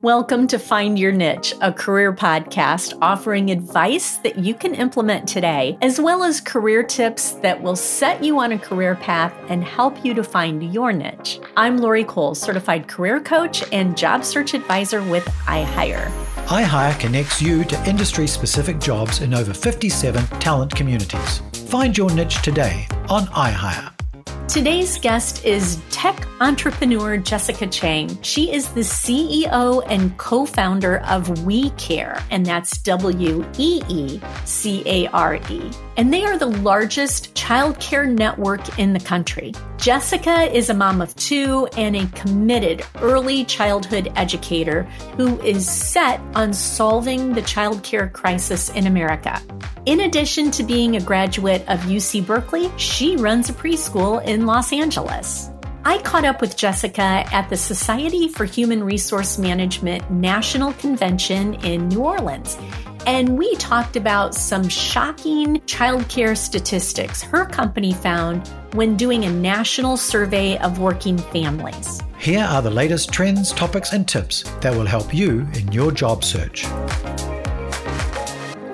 Welcome to Find Your Niche, a career podcast offering advice that you can implement today, as well as career tips that will set you on a career path and help you to find your niche. I'm Lori Cole, certified career coach and job search advisor with iHire. iHire connects you to industry-specific jobs in over 57 talent communities. Find your niche today on iHire. Today's guest is tech entrepreneur Jessica Chang. She is the CEO and co-founder of WeeCare, and that's WeeCare. And they are the largest childcare network in the country. Jessica is a mom of two and a committed early childhood educator who is set on solving the childcare crisis in America. In addition to being a graduate of UC Berkeley, she runs a preschool in Los Angeles. I caught up with Jessica at the Society for Human Resource Management National Convention in New Orleans, and we talked about some shocking childcare statistics her company found when doing a national survey of working families. Here are the latest trends, topics, and tips that will help you in your job search.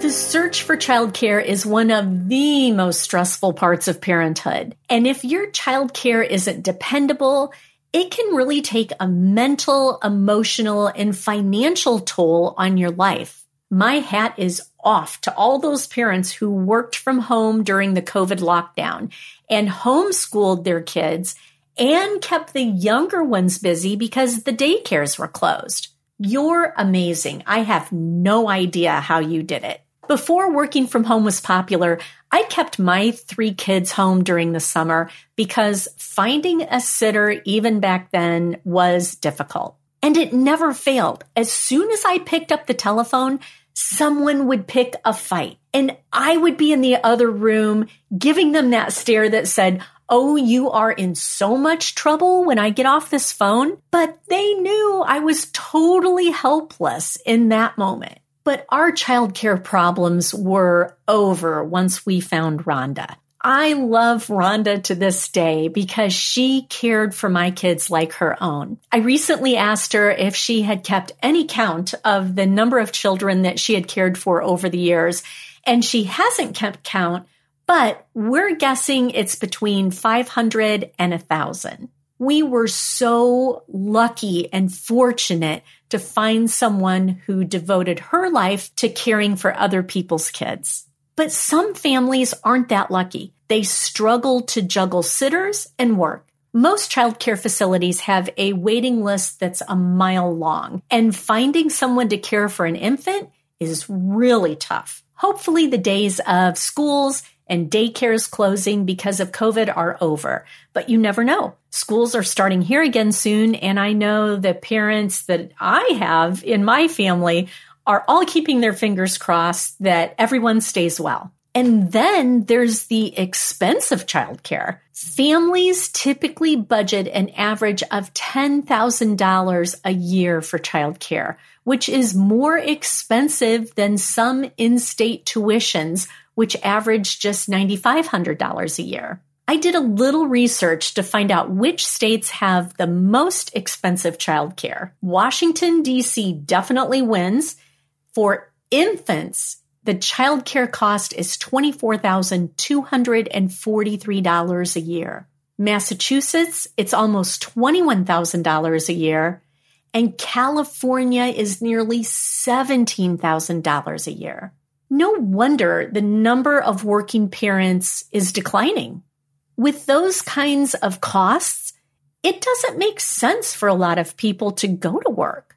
The search for childcare is one of the most stressful parts of parenthood. And if your childcare isn't dependable, it can really take a mental, emotional, and financial toll on your life. My hat is off to all those parents who worked from home during the COVID lockdown and homeschooled their kids and kept the younger ones busy because the daycares were closed. You're amazing. I have no idea how you did it. Before working from home was popular, I kept my three kids home during the summer because finding a sitter even back then was difficult. And it never failed. As soon as I picked up the telephone, someone would pick a fight and I would be in the other room giving them that stare that said, "Oh, you are in so much trouble when I get off this phone." But they knew I was totally helpless in that moment. But our childcare problems were over once we found Rhonda. I love Rhonda to this day because she cared for my kids like her own. I recently asked her if she had kept any count of the number of children that she had cared for over the years, and she hasn't kept count, but we're guessing it's between 500 and 1,000. We were so lucky and fortunate to find someone who devoted her life to caring for other people's kids. But some families aren't that lucky. They struggle to juggle sitters and work. Most childcare facilities have a waiting list that's a mile long, and finding someone to care for an infant is really tough. Hopefully, the days of schools and daycares closing because of COVID are over, but you never know. Schools are starting here again soon, and I know the parents that I have in my family are all keeping their fingers crossed that everyone stays well. And then there's the expense of childcare. Families typically budget an average of $10,000 a year for childcare, which is more expensive than some in-state tuitions, which average just $9,500 a year. I did a little research to find out which states have the most expensive childcare. Washington, D.C. definitely wins. For infants, the childcare cost is $24,243 a year. Massachusetts, it's almost $21,000 a year. And California is nearly $17,000 a year. No wonder the number of working parents is declining. With those kinds of costs, it doesn't make sense for a lot of people to go to work.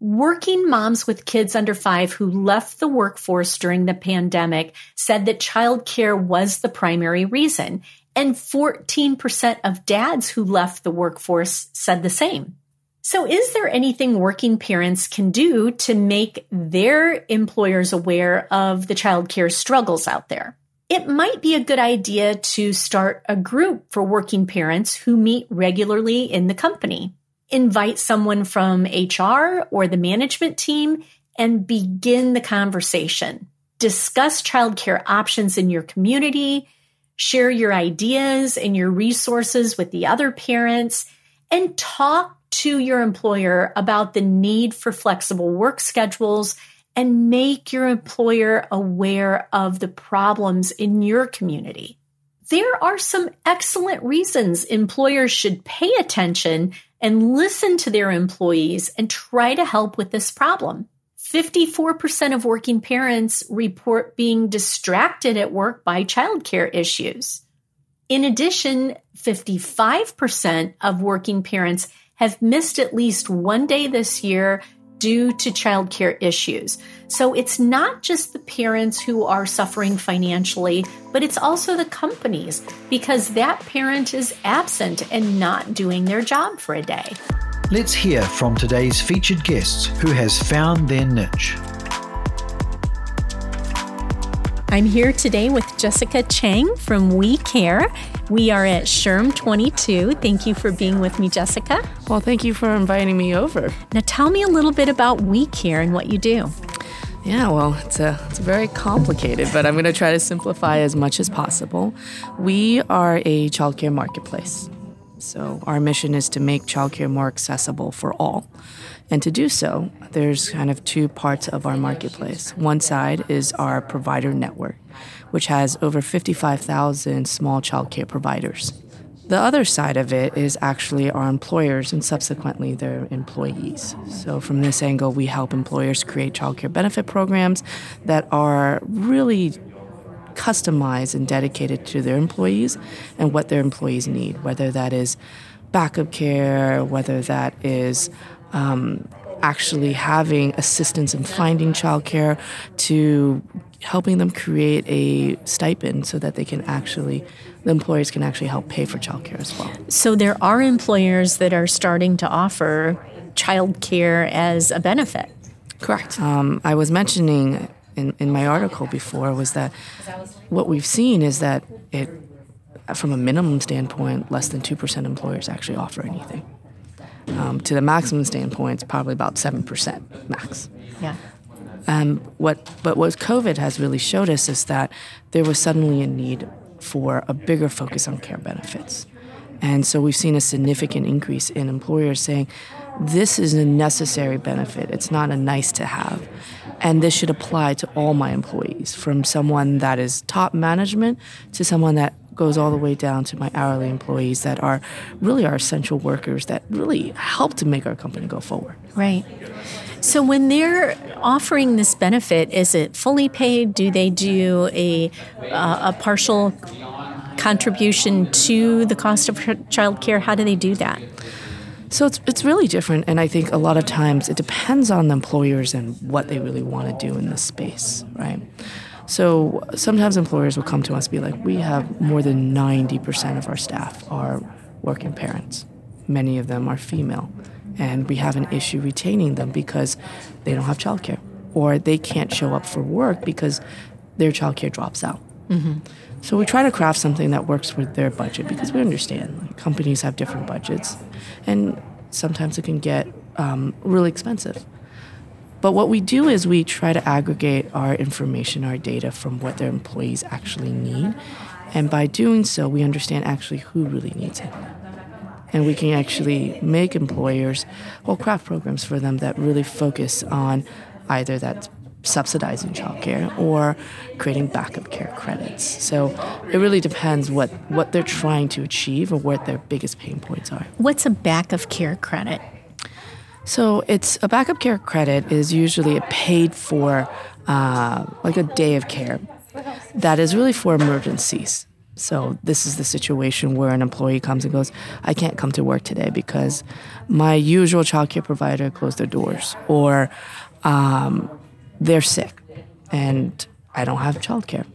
Working moms with kids under five who left the workforce during the pandemic said that childcare was the primary reason, and 14% of dads who left the workforce said the same. So is there anything working parents can do to make their employers aware of the childcare struggles out there? It might be a good idea to start a group for working parents who meet regularly in the company. Invite someone from HR or the management team and begin the conversation. Discuss childcare options in your community, share your ideas and your resources with the other parents, and talk to your employer about the need for flexible work schedules and make your employer aware of the problems in your community. There are some excellent reasons employers should pay attention and listen to their employees and try to help with this problem. 54% of working parents report being distracted at work by childcare issues. In addition, 55% of working parents have missed at least one day this year due to childcare issues. So it's not just the parents who are suffering financially, but it's also the companies, because that parent is absent and not doing their job for a day. Let's hear from today's featured guest who has found their niche. I'm here today with Jessica Chang from WeeCare. We are at SHRM 22. Thank you for being with me, Jessica. Well, thank you for inviting me over. Now tell me a little bit about WeeCare and what you do. Yeah, well, it's very complicated, but I'm going to try to simplify as much as possible. We are a childcare marketplace. So our mission is to make childcare more accessible for all. And to do so, there's kind of two parts of our marketplace. One side is our provider network, which has over 55,000 small childcare providers. The other side of it is actually our employers and subsequently their employees. So from this angle, we help employers create childcare benefit programs that are really customized and dedicated to their employees and what their employees need, whether that is backup care, whether that is actually having assistance in finding childcare, to helping them create a stipend so that they can actually, the employers can actually help pay for childcare as well. So there are employers that are starting to offer childcare as a benefit. Correct. I was mentioning in my article before was that what we've seen is that it, from a minimum standpoint, less than 2% employers actually offer anything. To the maximum standpoint, it's probably about 7% max. Yeah. But what COVID has really showed us is that there was suddenly a need for a bigger focus on care benefits. And so we've seen a significant increase in employers saying, this is a necessary benefit. It's not a nice to have. And this should apply to all my employees, from someone that is top management to someone that goes all the way down to my hourly employees that are really our essential workers that really help to make our company go forward. Right. So when they're offering this benefit, is it fully paid? Do they do a partial contribution to the cost of childcare? How do they do that? So it's really different, and I think a lot of times it depends on the employers and what they really want to do in this space, right? So sometimes employers will come to us and be like, we have more than 90% of our staff are working parents. Many of them are female, and we have an issue retaining them because they don't have childcare, or they can't show up for work because their childcare drops out. Mm-hmm. So we try to craft something that works with their budget, because we understand companies have different budgets, and sometimes it can get really expensive. But what we do is we try to aggregate our information, our data from what their employees actually need, and by doing so, we understand actually who really needs it. And we can actually make employers or craft programs for them that really focus on either that subsidizing childcare or creating backup care credits. So it really depends what they're trying to achieve or what their biggest pain points are. What's a backup care credit? So it's a backup care credit is usually a paid for like a day of care that is really for emergencies. So this is the situation where an employee comes and goes, I can't come to work today because my usual childcare provider closed their doors, or they're sick, and I don't have childcare.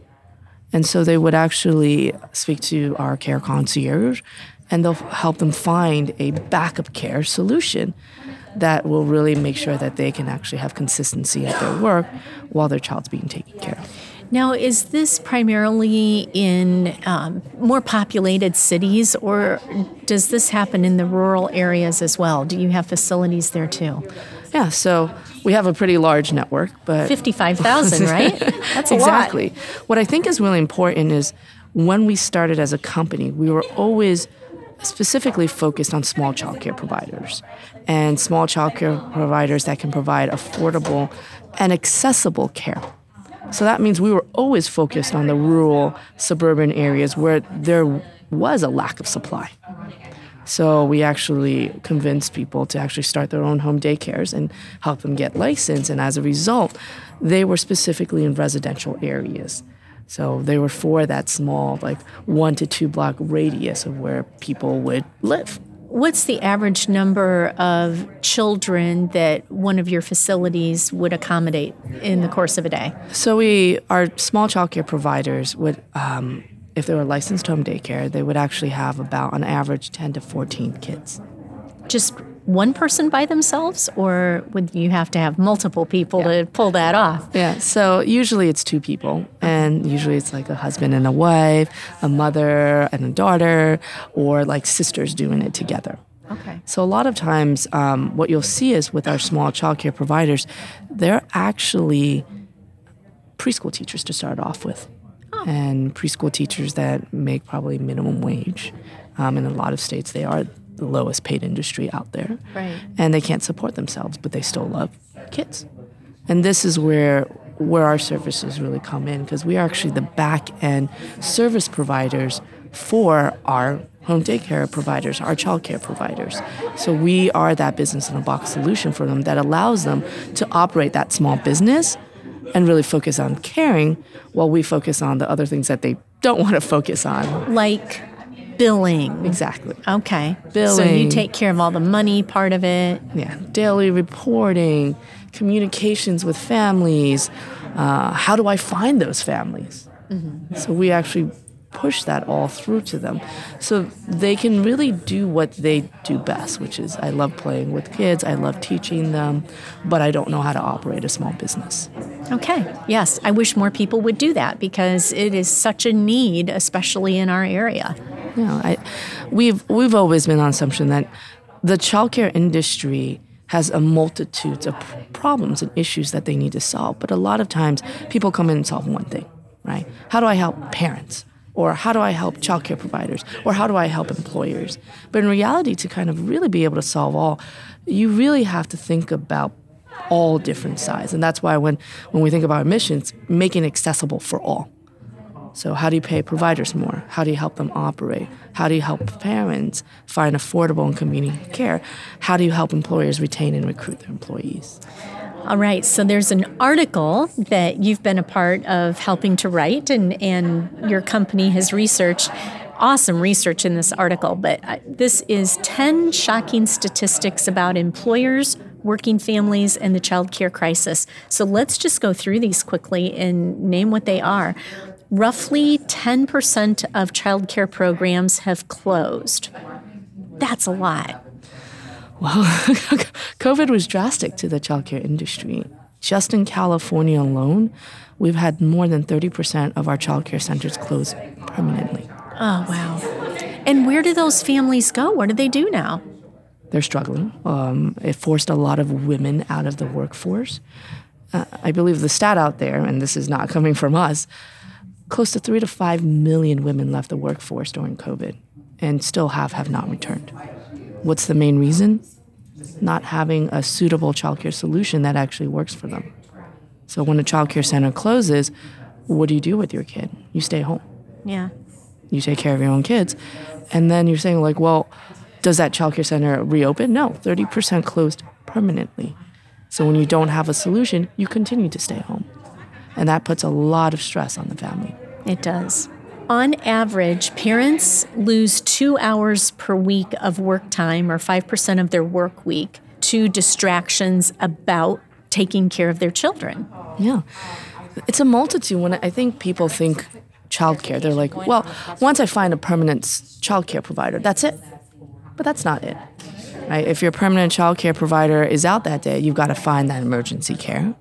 And so they would actually speak to our care concierge, and they'll help them find a backup care solution that will really make sure that they can actually have consistency at their work while their child's being taken care of. Now, is this primarily in more populated cities, or does this happen in the rural areas as well? Do you have facilities there too? Yeah, so we have a pretty large network, but 55,000, right? That's a lot. Exactly. What I think is really important is when we started as a company, we were always specifically focused on small childcare providers and small childcare providers that can provide affordable and accessible care. So that means we were always focused on the rural, suburban areas where there was a lack of supply. So we actually convinced people to actually start their own home daycares and help them get licensed. And as a result, they were specifically in residential areas. So they were for that small, like 1 to 2 block radius of where people would live. What's the average number of children that one of your facilities would accommodate in the course of a day? So our small childcare providers would, if they were licensed home daycare, they would actually have about on average 10 to 14 kids. Just one person by themselves, or would you have to have multiple people to pull that off? Yeah, so usually it's two people, and usually it's like a husband and a wife, a mother and a daughter, or like sisters doing it together. Okay. So a lot of times what you'll see is with our small childcare providers, they're actually preschool teachers to start off with, and preschool teachers that make probably minimum wage. In a lot of states, they are the lowest paid industry out there. Right. And they can't support themselves, but they still love kids. And this is where our services really come in, because we are actually the back-end service providers for our home daycare providers, our childcare providers. So we are that business-in-a-box solution for them that allows them to operate that small business and really focus on caring while we focus on the other things that they don't want to focus on. Like billing. Exactly. Okay. Billing. So you take care of all the money part of it. Yeah. Daily reporting, communications with families. How do I find those families? Mm-hmm. So we actually push that all through to them so they can really do what they do best, which is I love playing with kids, I love teaching them, but I don't know how to operate a small business. Okay. Yes. I wish more people would do that because it is such a need, especially in our area. Yeah, we've always been on assumption that the childcare industry has a multitude of problems and issues that they need to solve. But a lot of times people come in and solve one thing, right? How do I help parents? Or how do I help childcare providers? Or how do I help employers? But in reality, to kind of really be able to solve all, you really have to think about all different sides. And that's why when we think about our missions, making it accessible for all. So how do you pay providers more? How do you help them operate? How do you help parents find affordable and convenient care? How do you help employers retain and recruit their employees? All right, so there's an article that you've been a part of helping to write, and your company has researched, awesome research in this article, but this is 10 shocking statistics about employers, working families, and the child care crisis. So let's just go through these quickly and name what they are. Roughly 10% of child care programs have closed. That's a lot. Well, COVID was drastic to the childcare industry. Just in California alone, we've had more than 30% of our childcare centers closed permanently. Oh, wow. And where do those families go? What do they do now? They're struggling. It forced a lot of women out of the workforce. I believe the stat out there, and this is not coming from us, close to 3 to 5 million women left the workforce during COVID and still have not returned. What's the main reason? Not having a suitable childcare solution that actually works for them. So when a childcare center closes, what do you do with your kid? You stay home. Yeah. You take care of your own kids. And then you're saying like, well, does that childcare center reopen? No, 30% closed permanently. So when you don't have a solution, you continue to stay home. And that puts a lot of stress on the family. It does. On average, parents lose 2 hours per week of work time or 5% of their work week to distractions about taking care of their children. Yeah. It's a multitude. When I think people think childcare, they're like, well, once I find a permanent childcare provider, that's it. But that's not it. Right? If your permanent childcare provider is out that day, you've got to find that emergency care.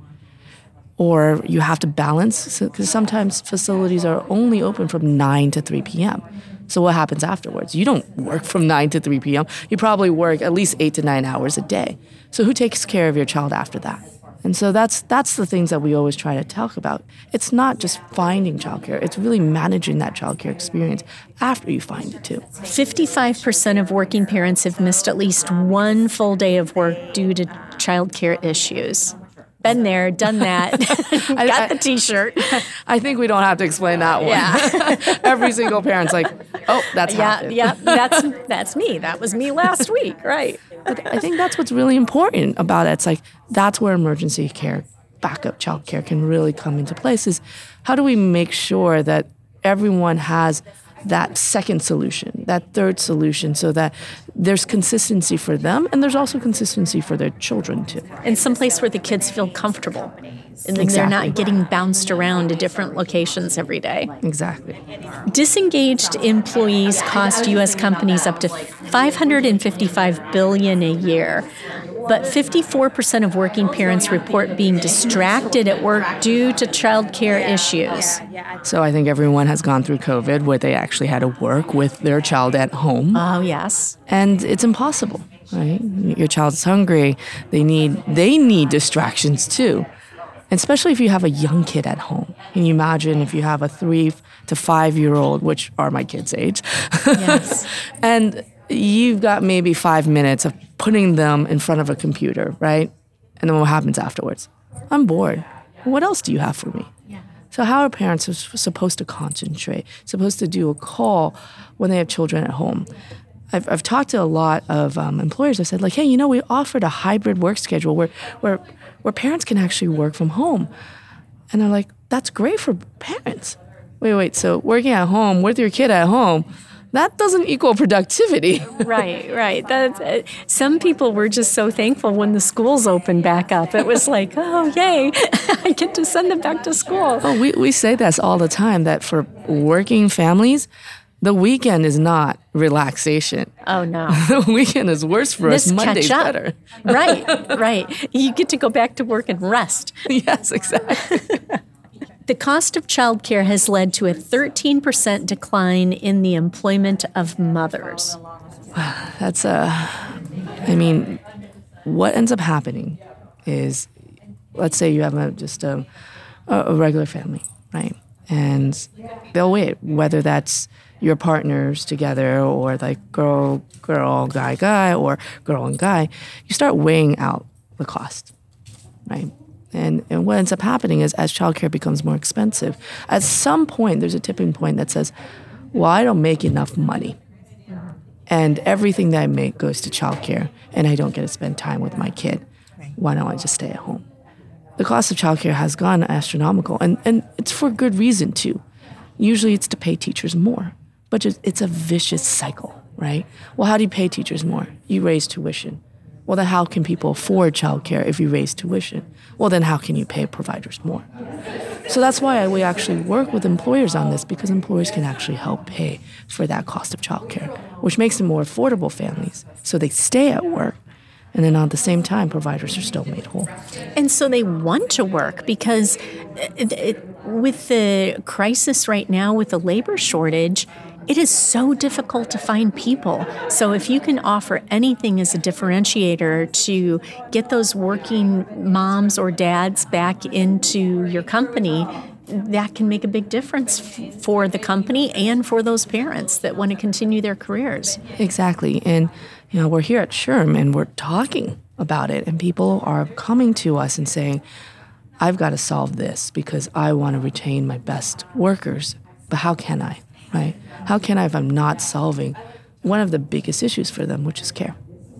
Or you have to balance, because sometimes facilities are only open from 9 to 3 p.m. So what happens afterwards? You don't work from 9 to 3 p.m. You probably work at least 8 to 9 hours a day. So who takes care of your child after that? And so that's the things that we always try to talk about. It's not just finding childcare. It's really managing that childcare experience after you find it, too. 55% of working parents have missed at least one full day of work due to childcare issues. Been there, done that, got the T-shirt. I think we don't have to explain that one. Yeah. Every single parent's like, oh, that's happened. Yeah, that's me. That was me last week, right. But I think that's what's really important about it. It's like, that's where emergency care, backup child care can really come into place, is how do we make sure that everyone has that second solution, that third solution, so that there's consistency for them and there's also consistency for their children too. And someplace where the kids feel comfortable and exactly. They're not getting bounced around to different locations every day. Exactly. Disengaged employees cost U.S. companies up to $555 billion a year. But 54% of working parents report being distracted at work due to childcare issues. So I think everyone has gone through COVID where they actually had to work with their child at home. Oh, yes. And it's impossible, right? Your child's hungry. They need distractions, too. And especially if you have a young kid at home. Can you imagine if you have a 3 to 5-year-old, which are my kids' age? Yes. And you've got maybe 5 minutes of putting them in front of a computer, right? And then what happens afterwards? I'm bored. What else do you have for me? So how are parents supposed to concentrate, supposed to do a call when they have children at home? I've talked to a lot of employers. I said, like, hey, you know, we offered a hybrid work schedule where parents can actually work from home. And they're like, that's great for parents. Wait, so working at home with your kid at home, that doesn't equal productivity. Right. Some people were just so thankful when the schools opened back up. It was like, oh, yay, I get to send them back to school. Oh, we say this all the time, that for working families, the weekend is not relaxation. Oh, no. The weekend is worse for us. Monday's better. Right. You get to go back to work and rest. Yes, exactly. The cost of childcare has led to a 13% decline in the employment of mothers. What ends up happening is, let's say you have just a regular family, right? And they'll wait, whether that's your partners together or like girl, guy, or girl and guy, you start weighing out the cost, right? And what ends up happening is, as childcare becomes more expensive, at some point there's a tipping point that says, well, I don't make enough money. And everything that I make goes to childcare, and I don't get to spend time with my kid. Why don't I just stay at home? The cost of childcare has gone astronomical, and it's for good reason, too. Usually it's to pay teachers more, but it's a vicious cycle, right? Well, how do you pay teachers more? You raise tuition. Well, then how can people afford childcare if you raise tuition? Well, then how can you pay providers more? So that's why we actually work with employers on this, because employers can actually help pay for that cost of childcare, which makes it more affordable for families. So they stay at work, and then at the same time, providers are still made whole. And so they want to work because with the crisis right now, with the labor shortage, it is so difficult to find people. So if you can offer anything as a differentiator to get those working moms or dads back into your company, that can make a big difference for the company and for those parents that want to continue their careers. Exactly. And, you know, we're here at SHRM and we're talking about it, and people are coming to us and saying, I've got to solve this because I want to retain my best workers, but how can I? Right? How can I if I'm not solving one of the biggest issues for them, which is care?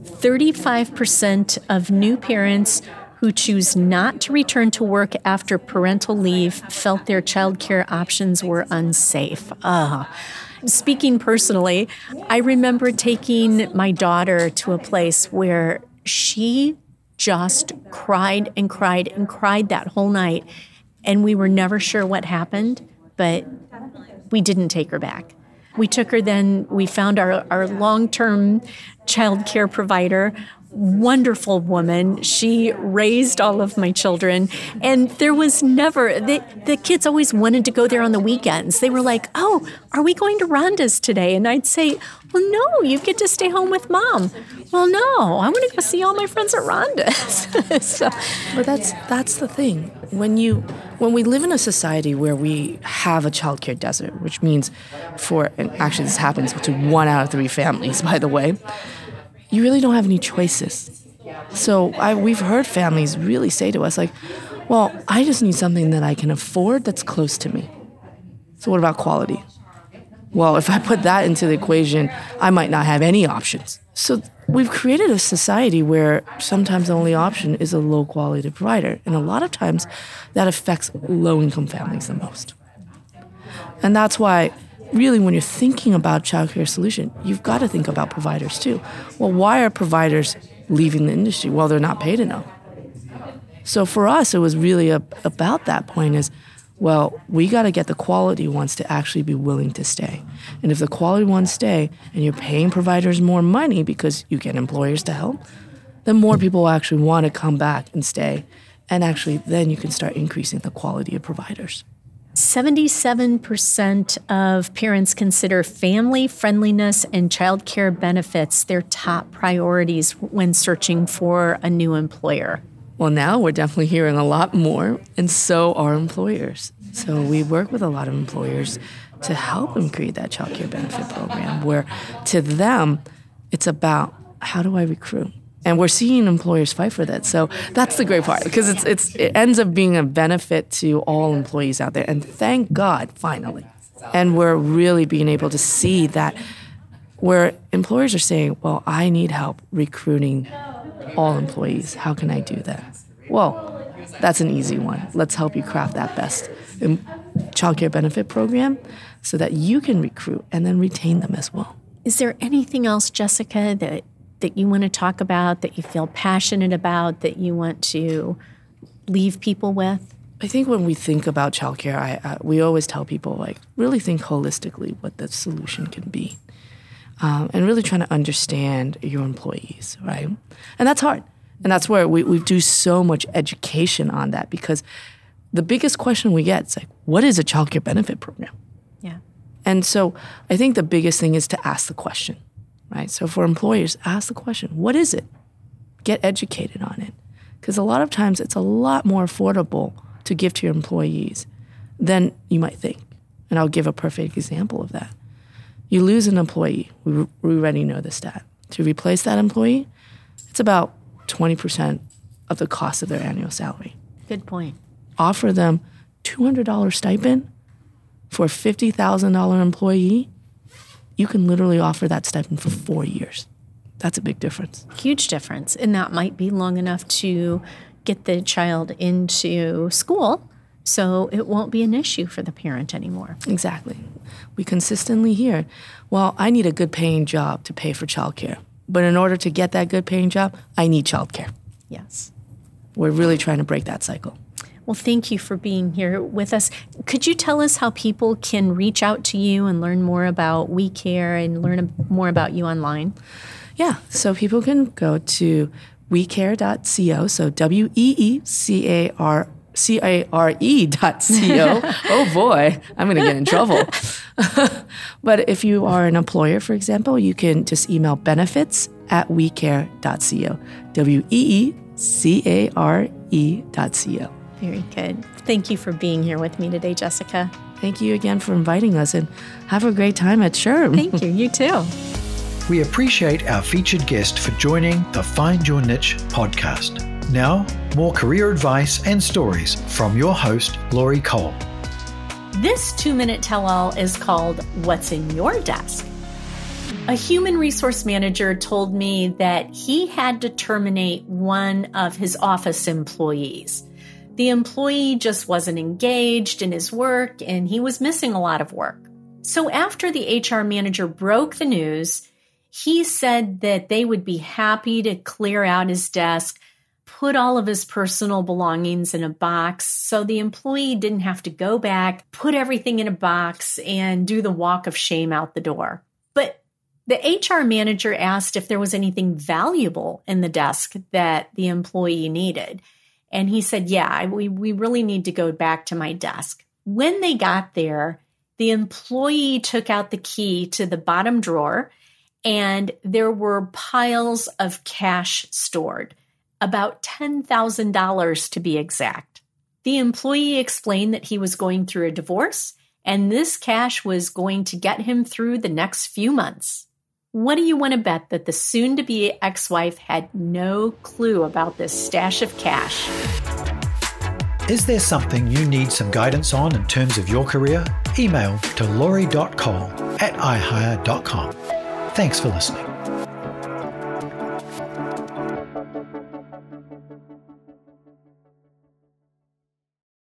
35% of new parents who choose not to return to work after parental leave felt their child care options were unsafe. Speaking personally, I remember taking my daughter to a place where she just cried and cried and cried that whole night, and we were never sure what happened, but we didn't take her back. We took her then, we found our long-term child care provider. wonderful woman. She raised all of my children, and there was never, the kids always wanted to go there on the weekends. They were like, oh, are we going to Rhonda's today? And I'd say, well, no, you get to stay home with Mom. Well, no, I want to go see all my friends at Rhonda's. So, but that's the thing. When we live in a society where we have a childcare desert, which means and actually this happens to 1 out of 3 families, by the way, you really don't have any choices. So we've heard families really say to us, like, well, I just need something that I can afford that's close to me. So what about quality? Well, if I put that into the equation, I might not have any options. So we've created a society where sometimes the only option is a low-quality provider. And a lot of times that affects low-income families the most. And that's why, really, when you're thinking about childcare solution, you've got to think about providers too. Well, why are providers leaving the industry? Well, they're not paid enough. So for us, it was really about that point is, well, we got to get the quality ones to actually be willing to stay. And if the quality ones stay and you're paying providers more money because you get employers to help, then more people will actually want to come back and stay. And actually, then you can start increasing the quality of providers. 77% of parents consider family friendliness and childcare benefits their top priorities when searching for a new employer. Well, now we're definitely hearing a lot more, and so are employers. So we work with a lot of employers to help them create that childcare benefit program where to them, it's about how do I recruit? And we're seeing employers fight for that. So that's the great part, because it ends up being a benefit to all employees out there. And thank God, finally. And we're really being able to see that where employers are saying, well, I need help recruiting all employees. How can I do that? Well, that's an easy one. Let's help you craft that best childcare benefit program so that you can recruit and then retain them as well. Is there anything else, Jessica, that you want to talk about, that you feel passionate about, that you want to leave people with? I think when we think about childcare, we always tell people, like, really think holistically what the solution can be. And really trying to understand your employees, right? And that's hard. And that's where we do so much education on that, because the biggest question we get is, like, what is a childcare benefit program? Yeah. And so I think the biggest thing is to ask the question. Right? So for employers, ask the question, what is it? Get educated on it. Because a lot of times it's a lot more affordable to give to your employees than you might think. And I'll give a perfect example of that. You lose an employee, we already know the stat. To replace that employee, it's about 20% of the cost of their annual salary. Good point. Offer them $200 stipend for a $50,000 employee. You can literally offer that stipend for 4 years. That's a big difference. Huge difference. And that might be long enough to get the child into school, so it won't be an issue for the parent anymore. Exactly. We consistently hear, well, I need a good paying job to pay for childcare. But in order to get that good paying job, I need childcare. Yes. We're really trying to break that cycle. Well, thank you for being here with us. Could you tell us how people can reach out to you and learn more about WeeCare and learn more about you online? Yeah, so people can go to weecare.co, so WeeCare.co. Oh, boy, I'm going to get in trouble. But if you are an employer, for example, you can just email benefits@weecare.co, WeeCare.co. Very good. Thank you for being here with me today, Jessica. Thank you again for inviting us, and have a great time at SHRM. Thank you. You too. We appreciate our featured guest for joining the Find Your Niche podcast. Now, more career advice and stories from your host, Lori Cole. This 2-minute tell-all is called What's in Your Desk? A human resource manager told me that he had to terminate one of his office employees. The employee just wasn't engaged in his work, and he was missing a lot of work. So after the HR manager broke the news, he said that they would be happy to clear out his desk, put all of his personal belongings in a box so the employee didn't have to go back, put everything in a box, and do the walk of shame out the door. But The HR manager asked if there was anything valuable in the desk that the employee needed. And he said, yeah, we really need to go back to my desk. When they got there, the employee took out the key to the bottom drawer, and there were piles of cash stored, about $10,000 to be exact. The employee explained that he was going through a divorce, and this cash was going to get him through the next few months. What do you want to bet that the soon-to-be ex-wife had no clue about this stash of cash? Is there something you need some guidance on in terms of your career? Email to lori.cole@ihire.com. Thanks for listening.